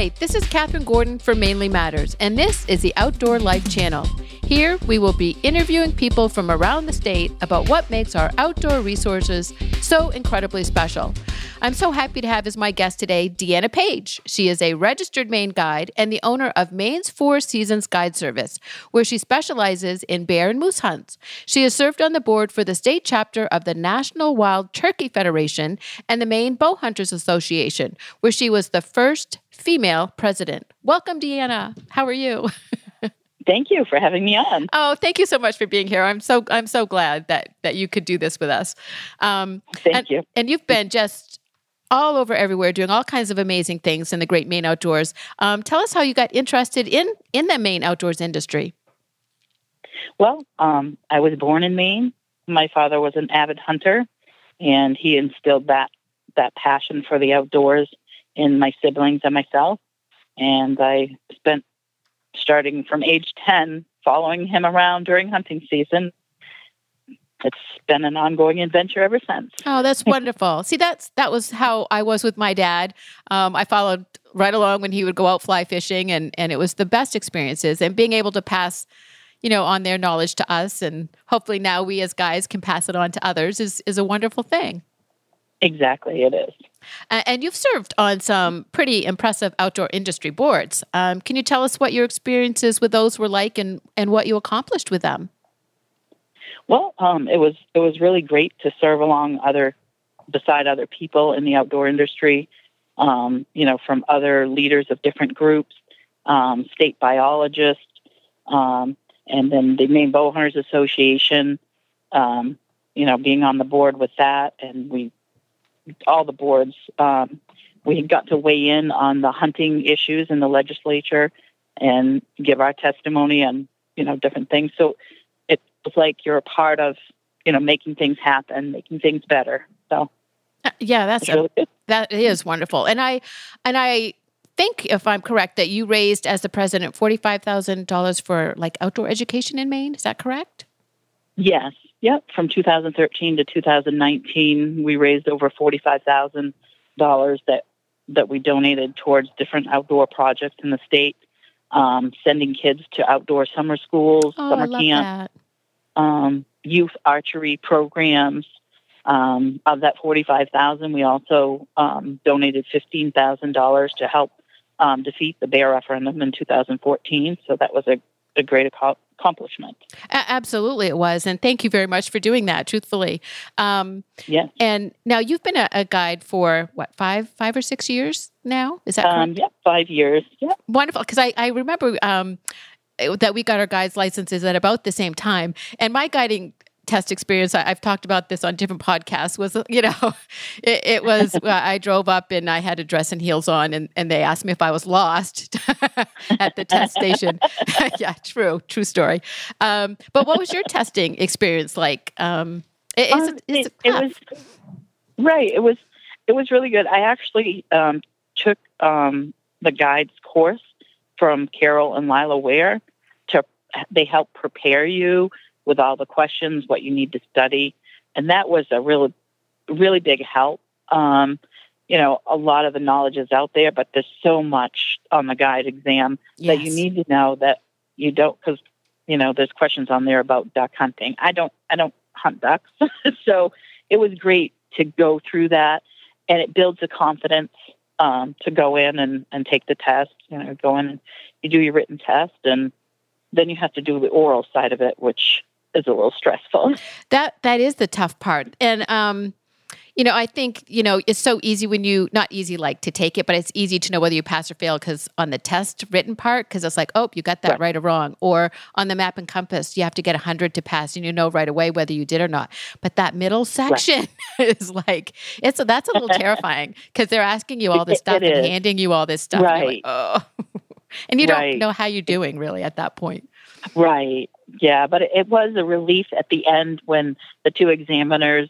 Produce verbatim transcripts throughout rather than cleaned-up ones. Hi, this is Katherine Gordon for Mainly Matters, and this is the Outdoor Life Channel. Here, we will be interviewing people from around the state about what makes our outdoor resources so incredibly special. I'm so happy to have as my guest today, Deanna Page. She is a registered Maine guide and the owner of Maine's Four Seasons Guide Service, where she specializes in bear and moose hunts. She has served on the board for the state chapter of the National Wild Turkey Federation and the Maine Bowhunters Association, where she was the first female president. Welcome, Deanna. How are you? Thank you for having me on. Oh, thank you so much for being here. I'm so I'm so glad that that you could do this with us. Um, thank and, you. And you've been just all over everywhere doing all kinds of amazing things in the great Maine outdoors. Um, tell us how you got interested in, in the Maine outdoors industry. Well, um, I was born in Maine. My father was an avid hunter, and he instilled that that passion for the outdoors in my siblings and myself. And I spent starting from age ten, following him around during hunting season. It's been an ongoing adventure ever since. Oh, that's wonderful. See, that's that was how I was with my dad. Um, I followed right along when he would go out fly fishing, and, and it was the best experiences. And being able to pass, you know, on their knowledge to us, and hopefully now we as guys can pass it on to others, is, is a wonderful thing. Exactly, it is. Uh, and you've served on some pretty impressive outdoor industry boards. Um, can you tell us what your experiences with those were like, and, and what you accomplished with them? Well, um, it was it was really great to serve along other, beside other people in the outdoor industry, um, you know, from other leaders of different groups, um, state biologists, um, and then the Maine Bowhunters Association, um, you know, being on the board with that. And we, all the boards, um, we got to weigh in on the hunting issues in the legislature and give our testimony on, you know, different things. So it's like you're a part of, you know, making things happen, making things better. So, yeah, that's a, really that is wonderful. And I, and I think if I'm correct that you raised as the president forty-five thousand dollars for like outdoor education in Maine. Is that correct? Yes. Yep. From two thousand thirteen to two thousand nineteen, we raised over forty-five thousand dollars that that we donated towards different outdoor projects in the state, um, sending kids to outdoor summer schools, oh, summer I love camps. That. Um, youth archery programs. Um, of that forty-five thousand dollars, we also um, donated fifteen thousand dollars to help um, defeat the bear referendum in two thousand fourteen. So that was a, a great ac- accomplishment. A- absolutely, it was. And thank you very much for doing that, truthfully. Um, yes. And now you've been a, a guide for, what, five five or six years now? Is that correct? Um, yeah, five years. Yeah. Wonderful. Because I, I remember... Um, that we got our guides licenses at about the same time. And my guiding test experience, I, I've talked about this on different podcasts, was, you know, it, it was, I drove up and I had a dress and heels on, and, and they asked me if I was lost at the test station. Yeah, true, true story. Um, but what was your testing experience like? Um, it, um, it's, it's it, it was, right. It was, it was really good. I actually um, took um, the guides course from Carol and Lila Ware. To they help prepare you with all the questions, what you need to study, and that was a really, really big help. Um, you know, a lot of the knowledge is out there, but there's so much on the guide exam yes. that you need to know that you don't, because you know there's questions on there about duck hunting. I don't, I don't hunt ducks, so it was great to go through that, and it builds the confidence. Um, to go in and, and take the test, you know, go in and you do your written test, and then you have to do the oral side of it, which is a little stressful. That that is the tough part. And, um, you know, I think, you know, it's so easy when you, not easy like to take it, but it's easy to know whether you pass or fail because on the test written part, because it's like, oh, you got that right. right or wrong. Or on the map and compass, you have to get one hundred to pass and you know right away whether you did or not. But that middle section right. is like, it's that's a little terrifying because they're asking you all this stuff it, it and is. handing you all this stuff. Right. And, like, oh. and you right. don't know how you're doing really at that point. Right. Yeah. But it, it was a relief at the end when the two examiners,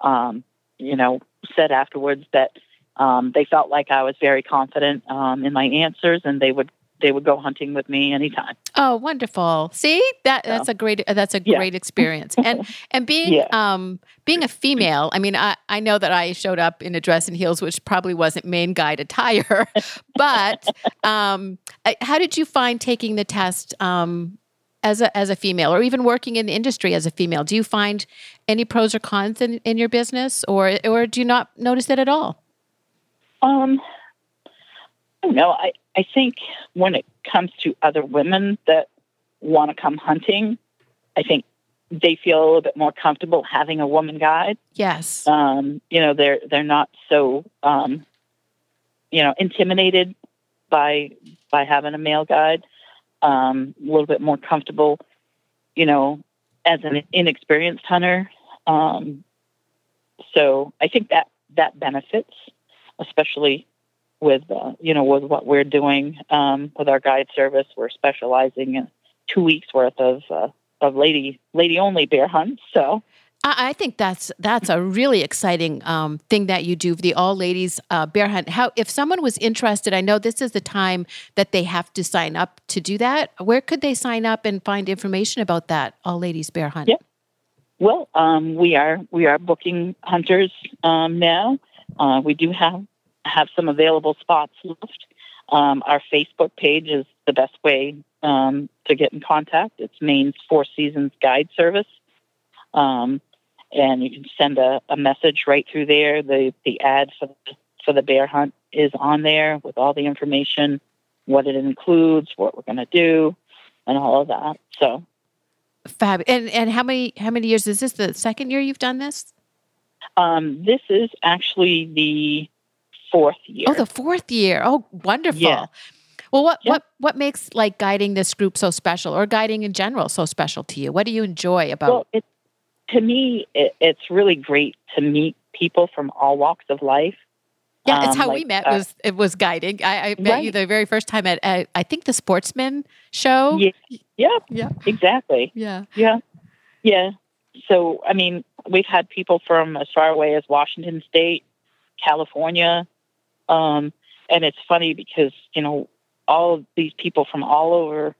um, you know, said afterwards that um, they felt like I was very confident um, in my answers, and they would they would go hunting with me anytime. Oh, wonderful. See, that that's a great that's a yeah. great experience. And and being yeah. um being a female, I mean, I, I know that I showed up in a dress and heels, which probably wasn't Maine Guide attire, but um how did you find taking the test um as a as a female, or even working in the industry as a female? Do you find any pros or cons in, in your business, or or do you not notice that at all? Um I don't know. I, I think when it comes to other women that want to come hunting, I think they feel a little bit more comfortable having a woman guide. Yes. Um, you know, they're they're not so um, you know, intimidated by by having a male guide. Um, a little bit more comfortable, you know, as an inexperienced hunter. Um, so I think that that benefits, especially with, uh, you know, with what we're doing um, with our guide service. We're specializing in two weeks worth of uh, of lady lady only bear hunts. So I think that's that's a really exciting um, thing that you do, the all ladies uh, bear hunt. How, if someone was interested, I know this is the time that they have to sign up to do that. Where could they sign up and find information about that all ladies bear hunt? Yeah. Well, um, we are we are booking hunters um, now. Uh, we do have. have some available spots left. Um, our Facebook page is the best way um, to get in contact. It's Maine's Four Seasons Guide Service. Um, and you can send a, a message right through there. The the ad for the, for the bear hunt is on there with all the information, what it includes, what we're going to do, and all of that. So, fab. And and how many how many years is this? The second year you've done this? Um, this is actually the fourth year. Oh, the fourth year. Oh, wonderful. Yeah. Well, what, yep. what, what makes like guiding this group so special, or guiding in general so special to you? What do you enjoy about well, it? To me, it, it's really great to meet people from all walks of life. Yeah, it's um, how like, we met uh, was, it was guiding. I, I met right. you the very first time at, at, I think, the Sportsman show. Yeah. Yeah, yeah. Exactly. Yeah. Yeah. Yeah. So, I mean, we've had people from as far away as Washington State, California, Um, and it's funny because, you know, all of these people from all over,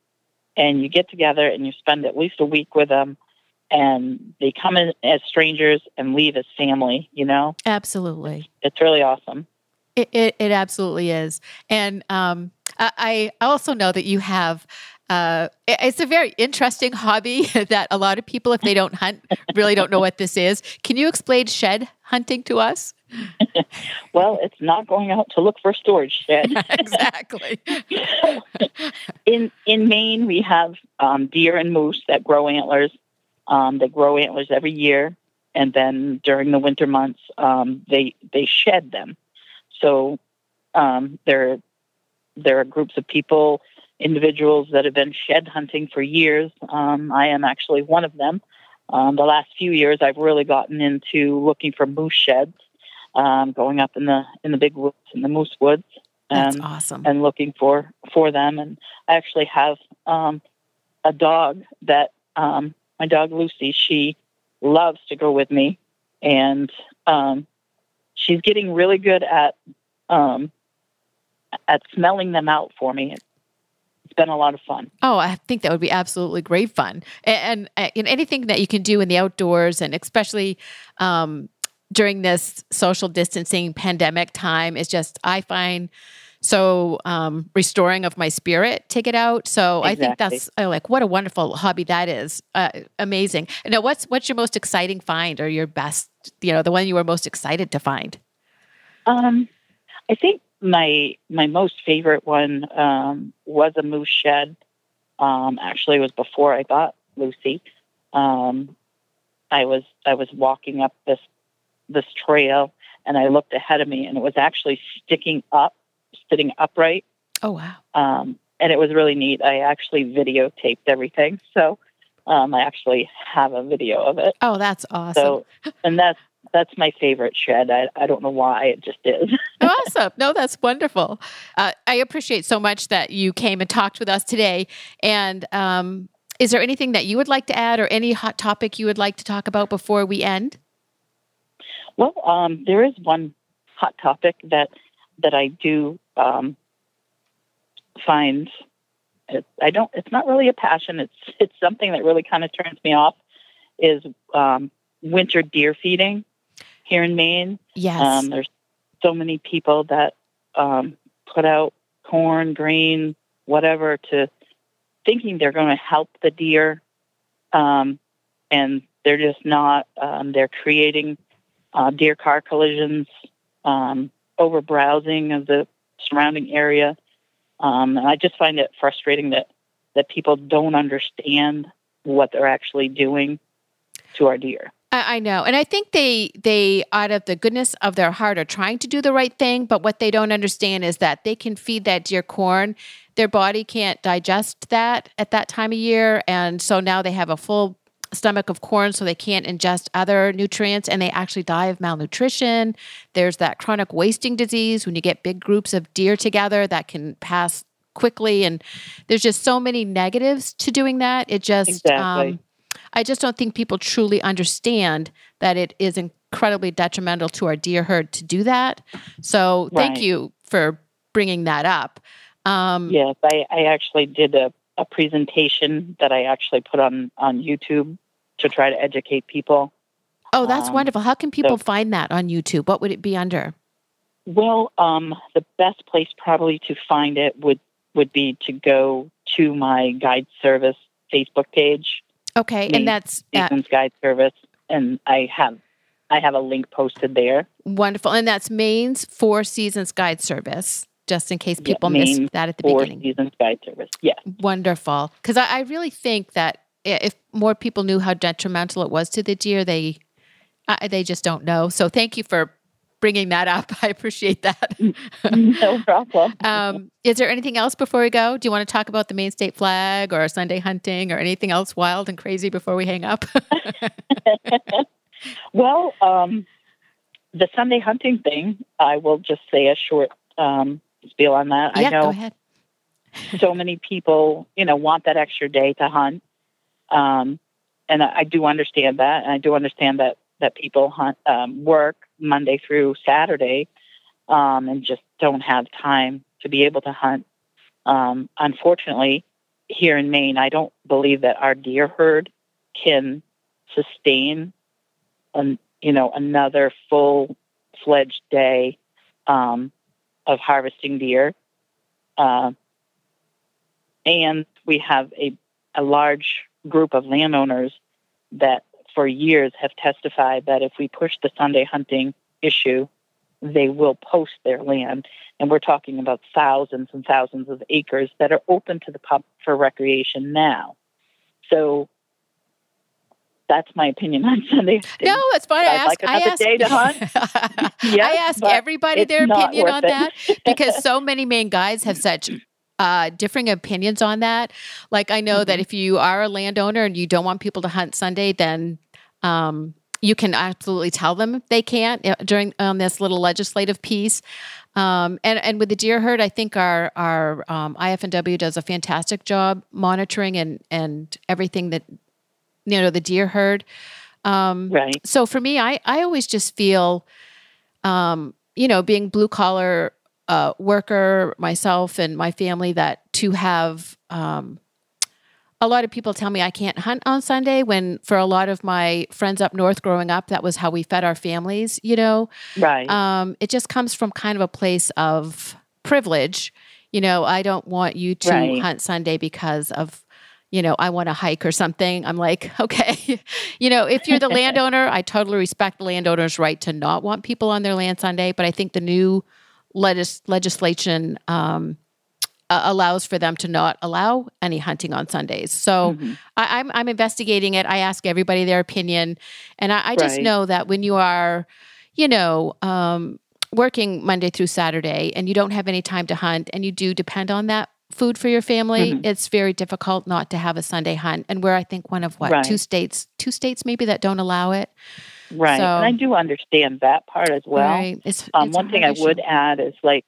and you get together and you spend at least a week with them, and they come in as strangers and leave as family, you know? Absolutely. It's really awesome. It, it, it absolutely is. And um, I, I also know that you have... Uh, it's a very interesting hobby that a lot of people, if they don't hunt, really don't know what this is. Can you explain shed hunting to us? Well, it's not going out to look for a storage shed. Exactly. In in Maine, we have um, deer and moose that grow antlers. Um, they grow antlers every year, and then during the winter months, um, they they shed them. So um, there there are groups of people, individuals that have been shed hunting for years. Um, I am actually one of them. Um, the last few years, I've really gotten into looking for moose sheds, um, going up in the in the big woods, in the moose woods. And, that's awesome. And looking for, for them. And I actually have um, a dog that, um, my dog Lucy, she loves to go with me. And um, she's getting really good at um, at smelling them out for me. It's It's been a lot of fun. Oh, I think that would be absolutely great fun. And, and, and anything that you can do in the outdoors, and especially um, during this social distancing pandemic time, is just, I find, so um, restoring of my spirit to get out. So exactly. I think that's I like, what a wonderful hobby that is. Uh, amazing. Now, what's what's your most exciting find, or your best, you know, the one you were most excited to find? Um, I think My my most favorite one um, was a moose shed. Um, actually, it was before I got Lucy. Um, I was I was walking up this this trail, and I looked ahead of me, and it was actually sticking up, sitting upright. Oh wow! Um, and it was really neat. I actually videotaped everything, so um, I actually have a video of it. Oh, that's awesome! So, and that's. That's my favorite shed. I, I don't know why. It just is. Awesome. No, that's wonderful. Uh, I appreciate so much that you came and talked with us today. And um, is there anything that you would like to add, or any hot topic you would like to talk about before we end? Well, um, there is one hot topic that that I do um, find it's, I don't, it's not really a passion. It's, it's something that really kind of turns me off is, um, winter deer feeding here in Maine. Yes. Um, there's so many people that, um, put out corn, grain, whatever to thinking they're going to help the deer. Um, and they're just not, um, they're creating, uh, deer car collisions, um, over browsing of the surrounding area. Um, and I just find it frustrating that, that people don't understand what they're actually doing to our deer. I, I know. And I think they, they, out of the goodness of their heart, are trying to do the right thing. But what they don't understand is that they can feed that deer corn. Their body can't digest that at that time of year. And so now they have a full stomach of corn, so they can't ingest other nutrients, and they actually die of malnutrition. There's that chronic wasting disease when you get big groups of deer together that can pass quickly, and there's just so many negatives to doing that. It just, exactly. um, I just don't think people truly understand that it is incredibly detrimental to our deer herd to do that. So right. Thank you for bringing that up. Um, yes, I, I actually did a a presentation that I actually put on, on YouTube to try to educate people. Oh, that's um, wonderful. How can people so, find that on YouTube? What would it be under? Well, um, the best place probably to find it would, would be to go to my guide service Facebook page. Okay. Maine's and that's Seasons at, Guide Service. And I have, I have a link posted there. Wonderful. And that's Maine's Four Seasons Guide Service. Just in case people yeah, missed that at the Four beginning. Seasons Guide Service. Yeah. Wonderful. Because I, I really think that if more people knew how detrimental it was to the deer, they uh, they just don't know. So thank you for bringing that up. I appreciate that. No problem. um, is there anything else before we go? Do you want to talk about the Maine state flag or Sunday hunting or anything else wild and crazy before we hang up? Well, um, the Sunday hunting thing, I will just say a short um spiel on that. Yeah, I know go ahead. So many people, you know, want that extra day to hunt. Um, and I, I do understand that. And I do understand that, that people hunt, um, work Monday through Saturday, um, and just don't have time to be able to hunt. Um, unfortunately here in Maine, I don't believe that our deer herd can sustain an, you know, another full fledged day, um, of harvesting deer. Uh, and we have a, a large group of landowners that for years have testified that if we push the Sunday hunting issue, they will post their land. And we're talking about thousands and thousands of acres that are open to the public for recreation now. So that's my opinion on Sunday. No, it's fine. I ask, like I ask, day to hunt. Yes, I ask everybody their opinion on it. That because so many Maine guides have such uh, differing opinions on that. Like I know mm-hmm. that if you are a landowner and you don't want people to hunt Sunday, then um, you can absolutely tell them they can't during on um, this little legislative piece. Um, and, and with the deer herd, I think our, our um, I F and W does a fantastic job monitoring and, and everything that, you know, the deer herd. Um, right. So for me, I, I always just feel, um, you know, being blue collar, uh, worker, myself and my family, that to have, um, a lot of people tell me I can't hunt on Sunday when for a lot of my friends up north growing up, that was how we fed our families, you know? Right. Um, it just comes from kind of a place of privilege. You know, I don't want you to right. hunt Sunday because of, you know, I want to hike or something. I'm like, okay, you know, if you're the landowner, I totally respect the landowner's right to not want people on their land Sunday. But I think the new legis- legislation um, uh, allows for them to not allow any hunting on Sundays. So mm-hmm. I, I'm, I'm investigating it. I ask everybody their opinion. And I, I just right. know that when you are, you know, um, working Monday through Saturday and you don't have any time to hunt and you do depend on that food for your family, mm-hmm. it's very difficult not to have a Sunday hunt. And we're, I think, one of what, right. two states, two states maybe that don't allow it. Right. So, and I do understand that part as well. Right. It's, um, it's one thing issue. I would add is like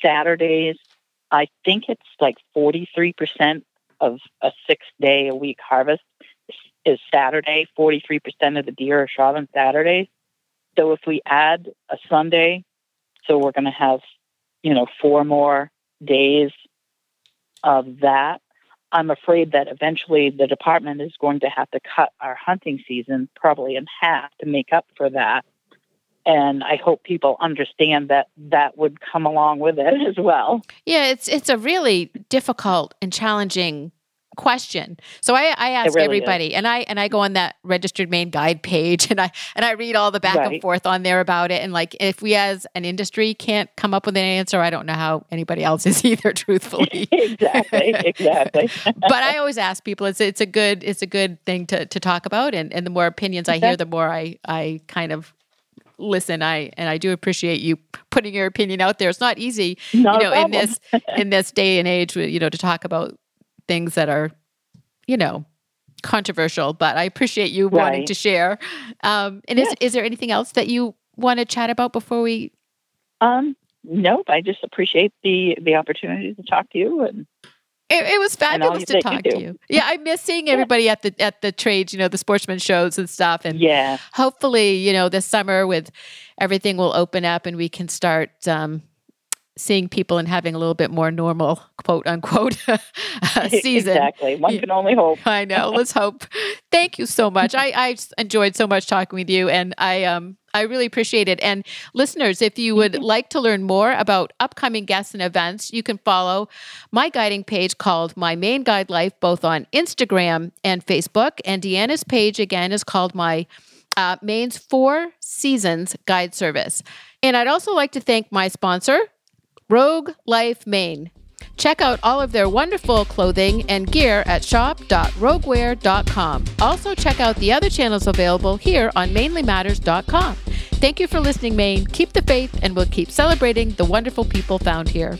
Saturdays, I think it's like forty-three percent of a six day a week harvest is Saturday. forty-three percent of the deer are shot on Saturdays. So if we add a Sunday, so we're going to have, you know, four more days of that, I'm afraid that eventually the department is going to have to cut our hunting season probably in half to make up for that. And I hope people understand that that would come along with it as well. Yeah, it's it's a really difficult and challenging question. So I, I ask really everybody, is. and I and I go on that registered Maine guide page, and I and I read all the back right. and forth on there about it. And like, if we as an industry can't come up with an answer, I don't know how anybody else is either. Truthfully, exactly, exactly. But I always ask people. It's it's a good it's a good thing to to talk about. And and the more opinions I hear, the more I I kind of. Listen, I and I do appreciate you putting your opinion out there. It's not easy, not you know, in this in this day and age, you know, to talk about things that are, you know, controversial. But I appreciate you right. wanting to share. Um, and yes. is is there anything else that you want to chat about before we? Um, nope. I just appreciate the the opportunity to talk to you and. It, it was fabulous to talk to you. Yeah, I miss seeing everybody yeah. at the at the trades, you know, the sportsman shows and stuff. And yeah. hopefully, you know, this summer with everything will open up and we can start um, seeing people and having a little bit more normal, quote unquote, season. Exactly. One can only hope. I know. Let's hope. Thank you so much. I, I enjoyed so much talking with you, and I um I really appreciate it. And listeners, if you would like to learn more about upcoming guests and events, you can follow my guiding page called My Maine Guide Life, both on Instagram and Facebook. And Deanna's page, again, is called My uh, Maine's Four Seasons Guide Service. And I'd also like to thank my sponsor, Rogue Life Maine. Check out all of their wonderful clothing and gear at shop dot rogue wear dot com. Also, check out the other channels available here on mainly matters dot com. Thank you for listening, Maine. Keep the faith, and we'll keep celebrating the wonderful people found here.